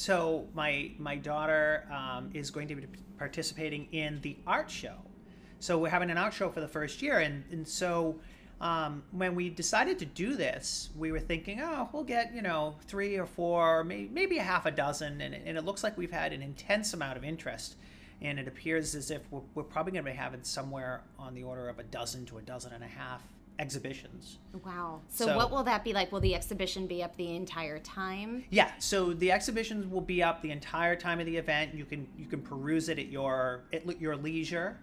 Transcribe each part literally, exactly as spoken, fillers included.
So my my daughter um, is going to be participating in the art show. So we're having an art show for the first year, and and so um, when we decided to do this, we were thinking, oh, we'll get you know three or four, maybe maybe a half a dozen, and and it looks like we've had an intense amount of interest, and it appears as if we're, we're probably going to be having somewhere on the order of a dozen to a dozen and a half exhibitions. Wow. So, so what will that be like? Will the exhibition be up the entire time? Yeah. So the exhibitions will be up the entire time of the event. You can you can peruse it at your at your leisure.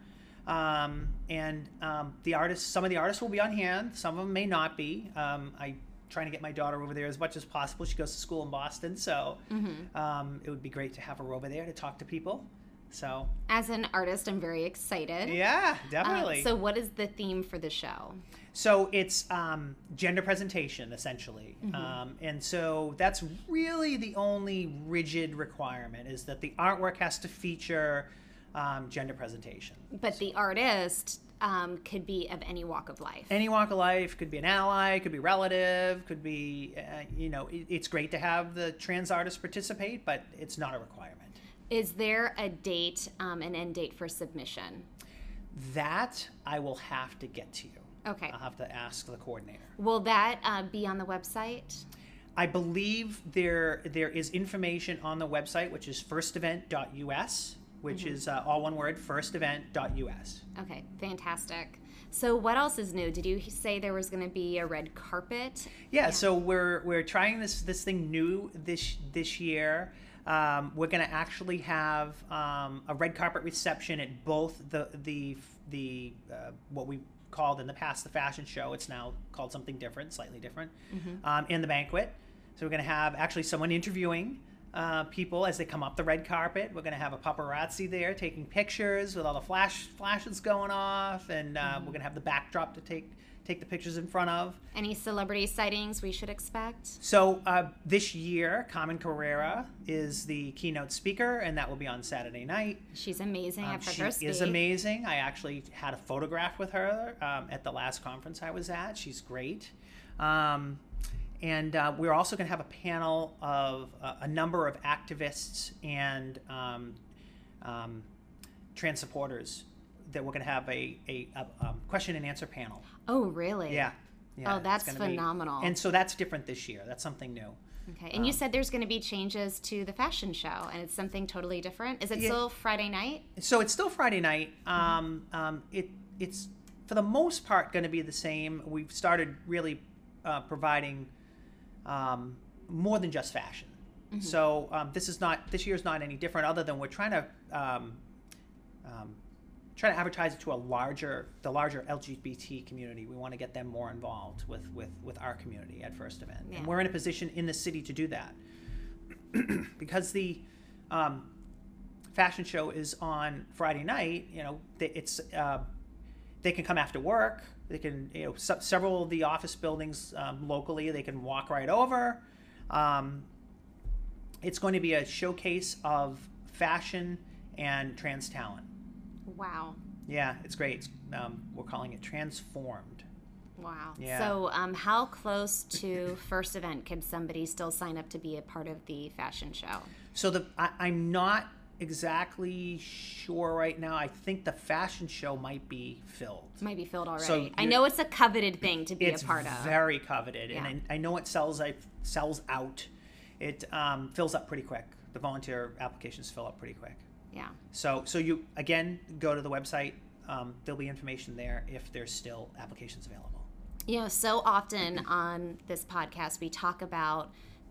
Um, and um, the artists, some of the artists will be on hand. Some of them may not be. Um, I'm trying to get my daughter over there as much as possible. She goes to school in Boston, so mm-hmm. um, it would be great to have her over there to talk to people. So as an artist, I'm very excited. Yeah, definitely. Uh, so what is the theme for the show? So it's um, gender presentation, essentially. Mm-hmm. Um, and so that's really the only rigid requirement, is that the artwork has to feature um, gender presentation. But so. The artist um, could be of any walk of life. Any walk of life. Could be an ally, could be relative, could be, uh, you know, it, it's great to have the trans artists participate, but it's not a requirement. Is there a date, um, an end date for submission? That I will have to get to you. Okay. I'll have to ask the coordinator. Will that uh, be on the website? I believe there there is information on the website, which is first event dot U S, which mm-hmm. is uh, all one word, first event dot U S. Okay, fantastic. So what else is new? Did you say there was going to be a red carpet? Yeah, yeah. So we're we're trying this this thing new this this year. Um, we're going to actually have um, a red carpet reception at both the the the uh, what we called in the past the fashion show. It's now called something different, slightly different, mm-hmm. um, and the banquet. So we're going to have actually someone interviewing uh, people as they come up the red carpet. We're going to have a paparazzi there taking pictures with all the flash flashes going off, and uh, mm-hmm. we're going to have the backdrop to take. take the pictures in front of. Any celebrity sightings we should expect? So uh, this year, Carmen Carrera is the keynote speaker, and that will be on Saturday night. She's amazing. Um, I've heard her speak. She is amazing. I actually had a photograph with her um, at the last conference I was at. She's great. Um, and uh, we're also going to have a panel of uh, a number of activists and um, um, trans supporters that we're going to have a, a, a um, question and answer panel. Oh, really? Yeah. yeah. Oh, that's phenomenal. Be, and so that's different this year. That's something new. Okay. And um, you said there's going to be changes to the fashion show, and it's something totally different. Is it yeah. still Friday night? So it's still Friday night. Um, mm-hmm. um, it It's, for the most part, going to be the same. We've started really uh, providing um, more than just fashion. Mm-hmm. So um, this is not, this year's not any different, other than we're trying to... Um, um, trying to advertise it to a larger, the larger L G B T community. We want to get them more involved with, with, with our community at First Event. Yeah. And we're in a position in the city to do that. Because the um, fashion show is on Friday night, you know, it's, uh, they can come after work. They can, you know, se- several of the office buildings um, locally, they can walk right over. Um, it's going to be a showcase of fashion and trans talent. Wow. Yeah, it's great. Um, we're calling it Transformed. Wow. Yeah. So um, how close to First Event can somebody still sign up to be a part of the fashion show? So the I, I'm not exactly sure right now. I think the fashion show might be filled. Might be filled already. So I know it's a coveted thing to be a part of. It's very coveted. Yeah. And I, I know it sells, I, sells out. It um, fills up pretty quick. The volunteer applications fill up pretty quick. Yeah. So, so you, again, go to the website. Um, there'll be information there if there's still applications available. You know, so often on this podcast, we talk about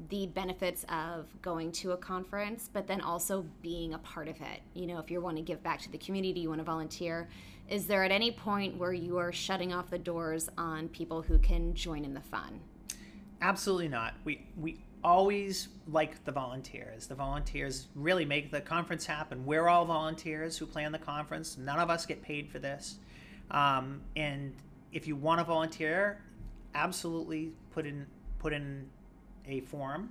the benefits of going to a conference, but then also being a part of it. You know, if you want to give back to the community, you want to volunteer, is there at any point where you are shutting off the doors on people who can join in the fun? Absolutely not. We, we always like the volunteers. The volunteers really make the conference happen. We're all volunteers who plan the conference. None of us get paid for this. Um, and if you want to volunteer, absolutely put in put in a form,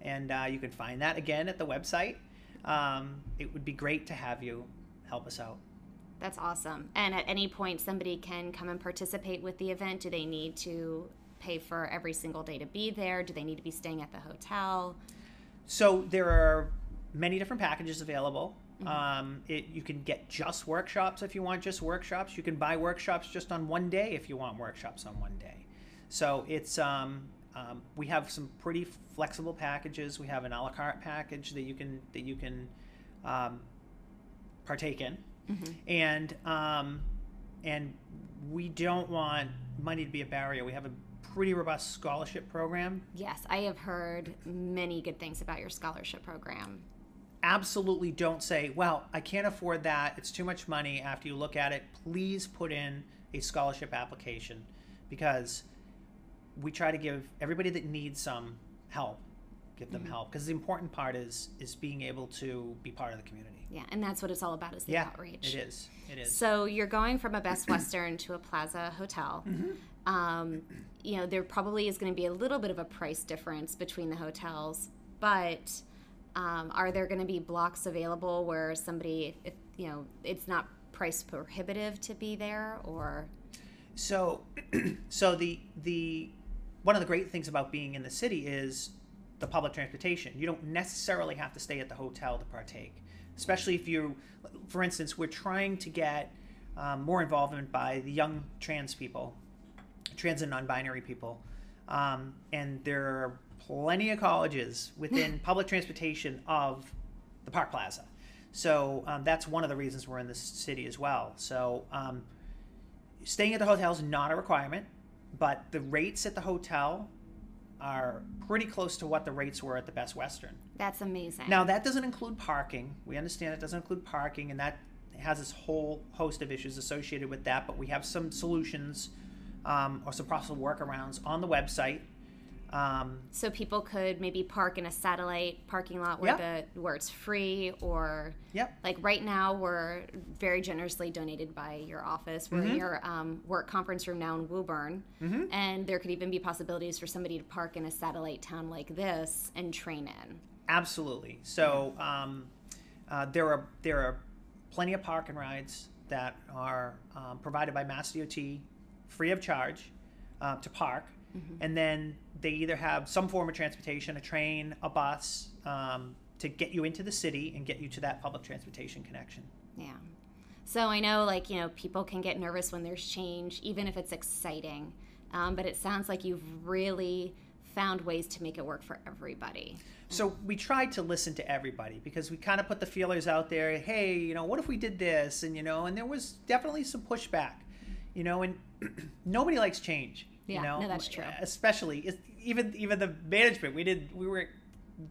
and uh, you can find that again at the website. Um, it would be great to have you help us out. That's awesome. And at any point, somebody can come and participate with the event. Do they need to pay for every single day to be there? Do they need to be staying at the hotel? So there are many different packages available. Mm-hmm. Um, it, you can get just workshops if you want just workshops. You can buy workshops just on one day if you want workshops on one day. So it's um, um, we have some pretty flexible packages. We have an a la carte package that you can that you can um, partake in, mm-hmm. and um, and we don't want money to be a barrier. We have a pretty robust scholarship program. Yes, I have heard many good things about your scholarship program. Absolutely don't say, well, I can't afford that, it's too much money. After you look at it, please put in a scholarship application, because we try to give everybody that needs some help, give them mm-hmm. help, because the important part is is being able to be part of the community. Yeah, and that's what it's all about, is the yeah, outreach. It is, it is. So you're going from a Best Western to a Plaza Hotel. Mm-hmm. Um, you know, there probably is going to be a little bit of a price difference between the hotels, but Um, are there going to be blocks available where somebody, if, you know, it's not price prohibitive to be there, or? So, so the the one of the great things about being in the city is the public transportation. You don't necessarily have to stay at the hotel to partake, especially if you, for instance, we're trying to get um, more involvement by the young trans people, trans and non-binary people, um, and there are plenty of colleges within public transportation of the Park Plaza. So um, that's one of the reasons we're in this city as well. So um, staying at the hotel is not a requirement, but the rates at the hotel are pretty close to what the rates were at the Best Western. That's amazing. Now, that doesn't include parking. We understand it doesn't include parking, and that has this whole host of issues associated with that, but we have some solutions um, or some possible workarounds on the website. Um, so people could maybe park in a satellite parking lot where yep. the where it's free, or yep. like right now we're very generously donated by your office. We're mm-hmm. in your um, work conference room now in Woburn, mm-hmm. and there could even be possibilities for somebody to park in a satellite town like this and train in. Absolutely. So yeah. um, uh, there are there are plenty of park and rides that are um, provided by MassDOT free of charge uh, to park. Mm-hmm. And then they either have some form of transportation, a train, a bus, um, to get you into the city and get you to that public transportation connection. Yeah. So I know, like, you know, people can get nervous when there's change, even if it's exciting. Um, but it sounds like you've really found ways to make it work for everybody. So we tried to listen to everybody, because we kind of put the feelers out there. Hey, you know, what if we did this? And, you know, and there was definitely some pushback, you know, and nobody likes change. Yeah, you know, no, that's true. Especially it's, even even the management, we did we were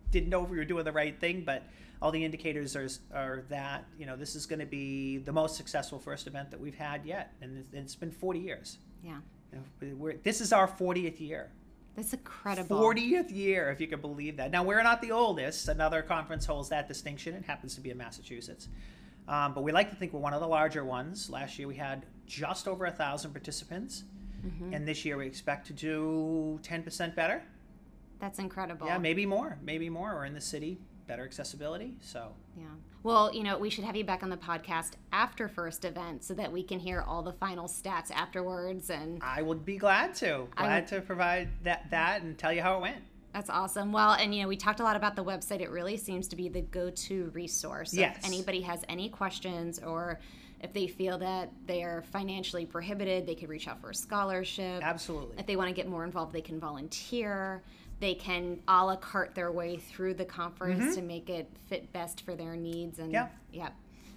didn't know if we were doing the right thing, but all the indicators are are that, you know, this is going to be the most successful first event that we've had yet, and it's, it's been forty years. Yeah, you know, we're, this is our fortieth year. That's incredible. fortieth year, if you can believe that. Now, we're not the oldest. Another conference holds that distinction. It happens to be in Massachusetts, um, but we like to think we're one of the larger ones. Last year we had just over a thousand participants. Mm-hmm. And this year we expect to do ten percent better. That's incredible. Yeah, maybe more, maybe more. Or in the city, better accessibility. So yeah. Well, you know, we should have you back on the podcast after First Event so that we can hear all the final stats afterwards. And I would be glad to. Glad would... to provide that, that and tell you how it went. That's awesome. Well, and, you know, we talked a lot about the website. It really seems to be the go-to resource. Yes. If anybody has any questions, or if they feel that they are financially prohibited, they could reach out for a scholarship. Absolutely. If they want to get more involved, they can volunteer. They can a la carte their way through the conference mm-hmm. to make it fit best for their needs. And yeah. yeah.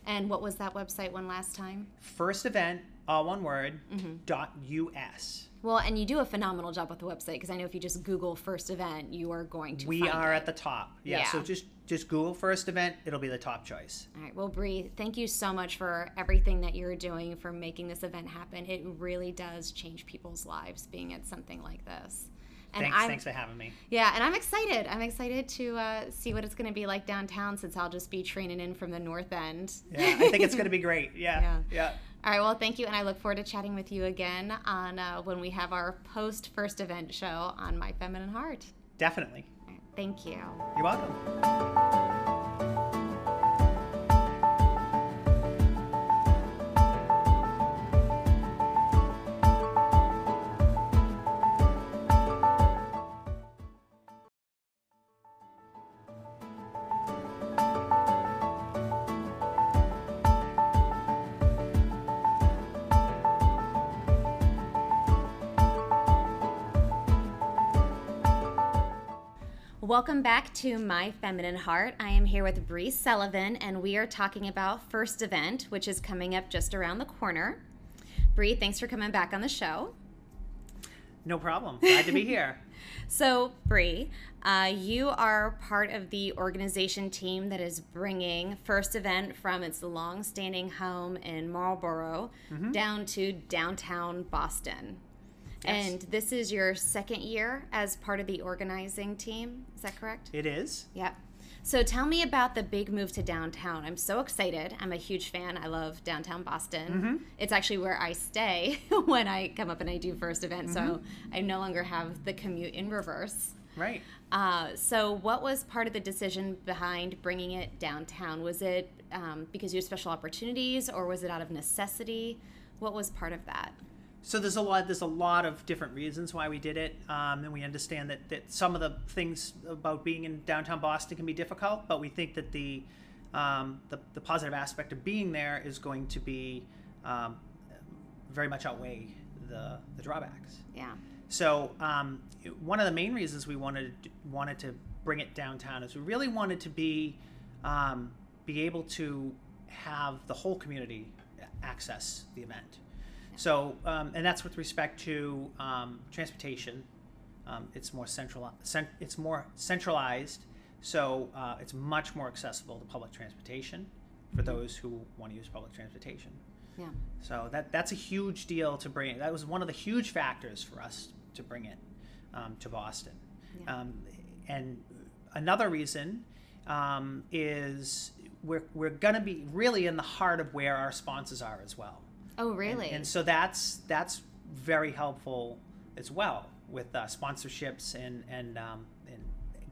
And what was that website one last time? First Event, all one word, mm-hmm. dot U S. Well, and you do a phenomenal job with the website, because I know if you just Google First Event, you are going to we find are it. At the top. Yeah, yeah. So just Just Google First Event. It'll be the top choice. All right. Well, Bree, thank you so much for everything that you're doing, for making this event happen. It really does change people's lives being at something like this. And thanks, thanks for having me. Yeah, and I'm excited. I'm excited to uh, see what it's going to be like downtown, since I'll just be training in from the north end. Yeah, I think it's going to be great. Yeah, yeah. yeah. All right. Well, thank you, and I look forward to chatting with you again on uh, when we have our post-First Event show on My Feminine Heart. Definitely. Thank you. You're welcome. Welcome back to My Feminine Heart. I am here with Bree Sullivan, and we are talking about First Event, which is coming up just around the corner. Bree, thanks for coming back on the show. No problem. Glad to be here. So, Bree, uh, you are part of the organization team that is bringing First Event from its long-standing home in Marlboro mm-hmm. down to downtown Boston. Yes. And this is your second year as part of the organizing team. Is that correct? It is. Yep. So tell me about the big move to downtown. I'm so excited. I'm a huge fan. I love downtown Boston. Mm-hmm. It's actually where I stay when I come up and I do First Event. Mm-hmm. So I no longer have the commute in reverse. Right. Uh, so what was part of the decision behind bringing it downtown? Was it um, because you had special opportunities, or was it out of necessity? What was part of that? So there's a lot there's a lot of different reasons why we did it, um, and we understand that, that some of the things about being in downtown Boston can be difficult, but we think that the um, the, the positive aspect of being there is going to be um, very much outweigh the, the drawbacks. Yeah. So um, one of the main reasons we wanted wanted to bring it downtown is we really wanted to be um, be able to have the whole community access the event. So, um, and that's with respect to um, transportation. Um, it's more central. Cent it's more centralized, so uh, it's much more accessible to public transportation for mm-hmm. those who want to use public transportation. Yeah. So that that's a huge deal to bring. That was one of the huge factors for us to bring it um, to Boston. Yeah. Um, and another reason um, is we're we're going to be really in the heart of where our sponsors are as well. Oh, really? And, and so that's that's very helpful as well with uh, sponsorships and and, um, and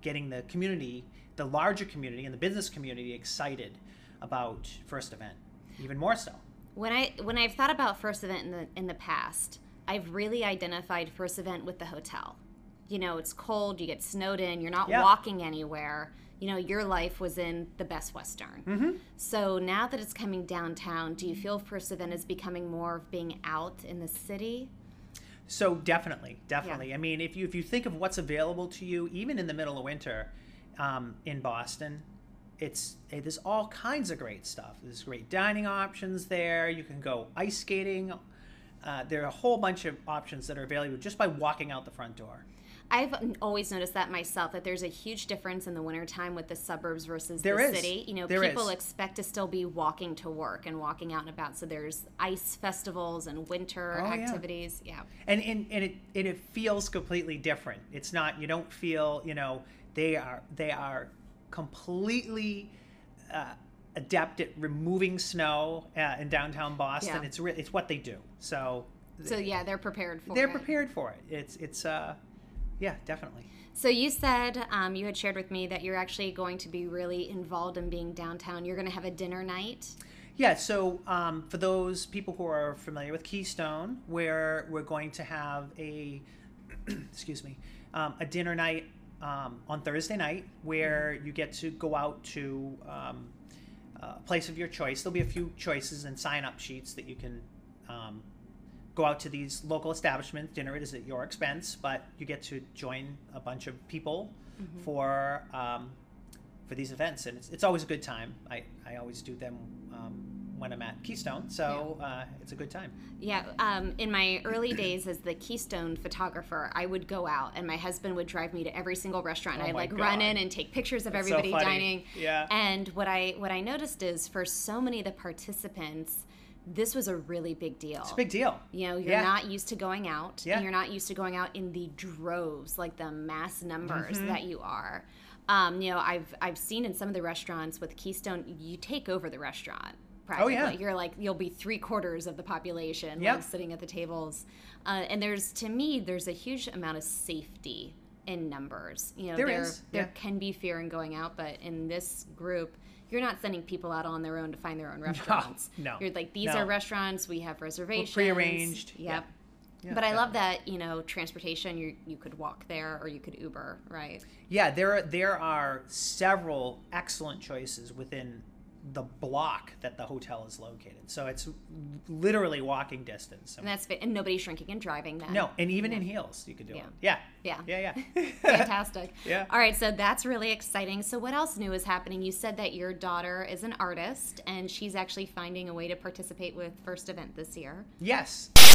getting the community, the larger community and the business community excited about First Event, even more so. When I when I've thought about First Event in the in the past, I've really identified First Event with the hotel. You know, it's cold, you get snowed in, you're not yeah. walking anywhere. You know, your life was in the Best Western. Mm-hmm. So now that it's coming downtown, do you feel First Event is becoming more of being out in the city? So definitely, definitely. Yeah. I mean, if you if you think of what's available to you, even in the middle of winter um, in Boston, it's it, there's all kinds of great stuff. There's great dining options there. You can go ice skating. Uh, there are a whole bunch of options that are available just by walking out the front door. I've always noticed that myself, that there's a huge difference in the wintertime with the suburbs versus there the is. city. You know, there people is. expect to still be walking to work and walking out and about. So there's ice festivals and winter oh, activities. Yeah. yeah. And, and, and, it, and it feels completely different. It's not, you don't feel, you know, they are, they are completely uh, adept at removing snow uh, in downtown Boston. Yeah. It's, re it's what they do. So, so yeah, they're prepared for they're it. They're prepared for it. It's, it's, uh, yeah, definitely. So you said, um, you had shared with me that you're actually going to be really involved in being downtown. You're going to have a dinner night? Yeah, so um, for those people who are familiar with Keystone, where we're going to have a, excuse me, um, a dinner night um, on Thursday night where mm-hmm. you get to go out to um, a place of your choice. There'll be a few choices and sign-up sheets that you can um go out to these local establishments. Dinner is at your expense, but you get to join a bunch of people mm-hmm. for um, for these events, and it's, it's always a good time. I, I always do them um, when I'm at Keystone, so yeah. uh, it's a good time. Yeah, um, in my early days as the Keystone photographer, I would go out, and my husband would drive me to every single restaurant. Oh I'd like God. run in and take pictures of That's everybody so funny. dining. Yeah. And what I what I noticed is for so many of the participants, this was a really big deal. It's a big deal. You know, you're yeah. not used to going out. Yeah. You're not used to going out in the droves, like the mass numbers mm-hmm. that you are. Um, you know, I've I've seen in some of the restaurants with Keystone, you take over the restaurant. Practically. Oh, yeah. You're like, you'll be three quarters of the population yep. like, sitting at the tables. Uh, and there's, to me, there's a huge amount of safety in numbers. You know, there, there is. There yeah. can be fear in going out, but in this group, you're not sending people out on their own to find their own restaurants. No, no you're like, these no. are restaurants, we have reservations. We're prearranged. Yep. Yeah. Yeah, but I definitely. love that, you know, transportation, you you could walk there or you could Uber, right? Yeah, there are, there are several excellent choices within the block that the hotel is located. So it's literally walking distance. And that's and nobody's shrinking and driving that. No, and even yeah. in heels you could do yeah. it. Yeah. Yeah. Yeah, yeah. Fantastic. Yeah. All right, so that's really exciting. So what else new is happening? You said that your daughter is an artist and she's actually finding a way to participate with First Event this year. Yes.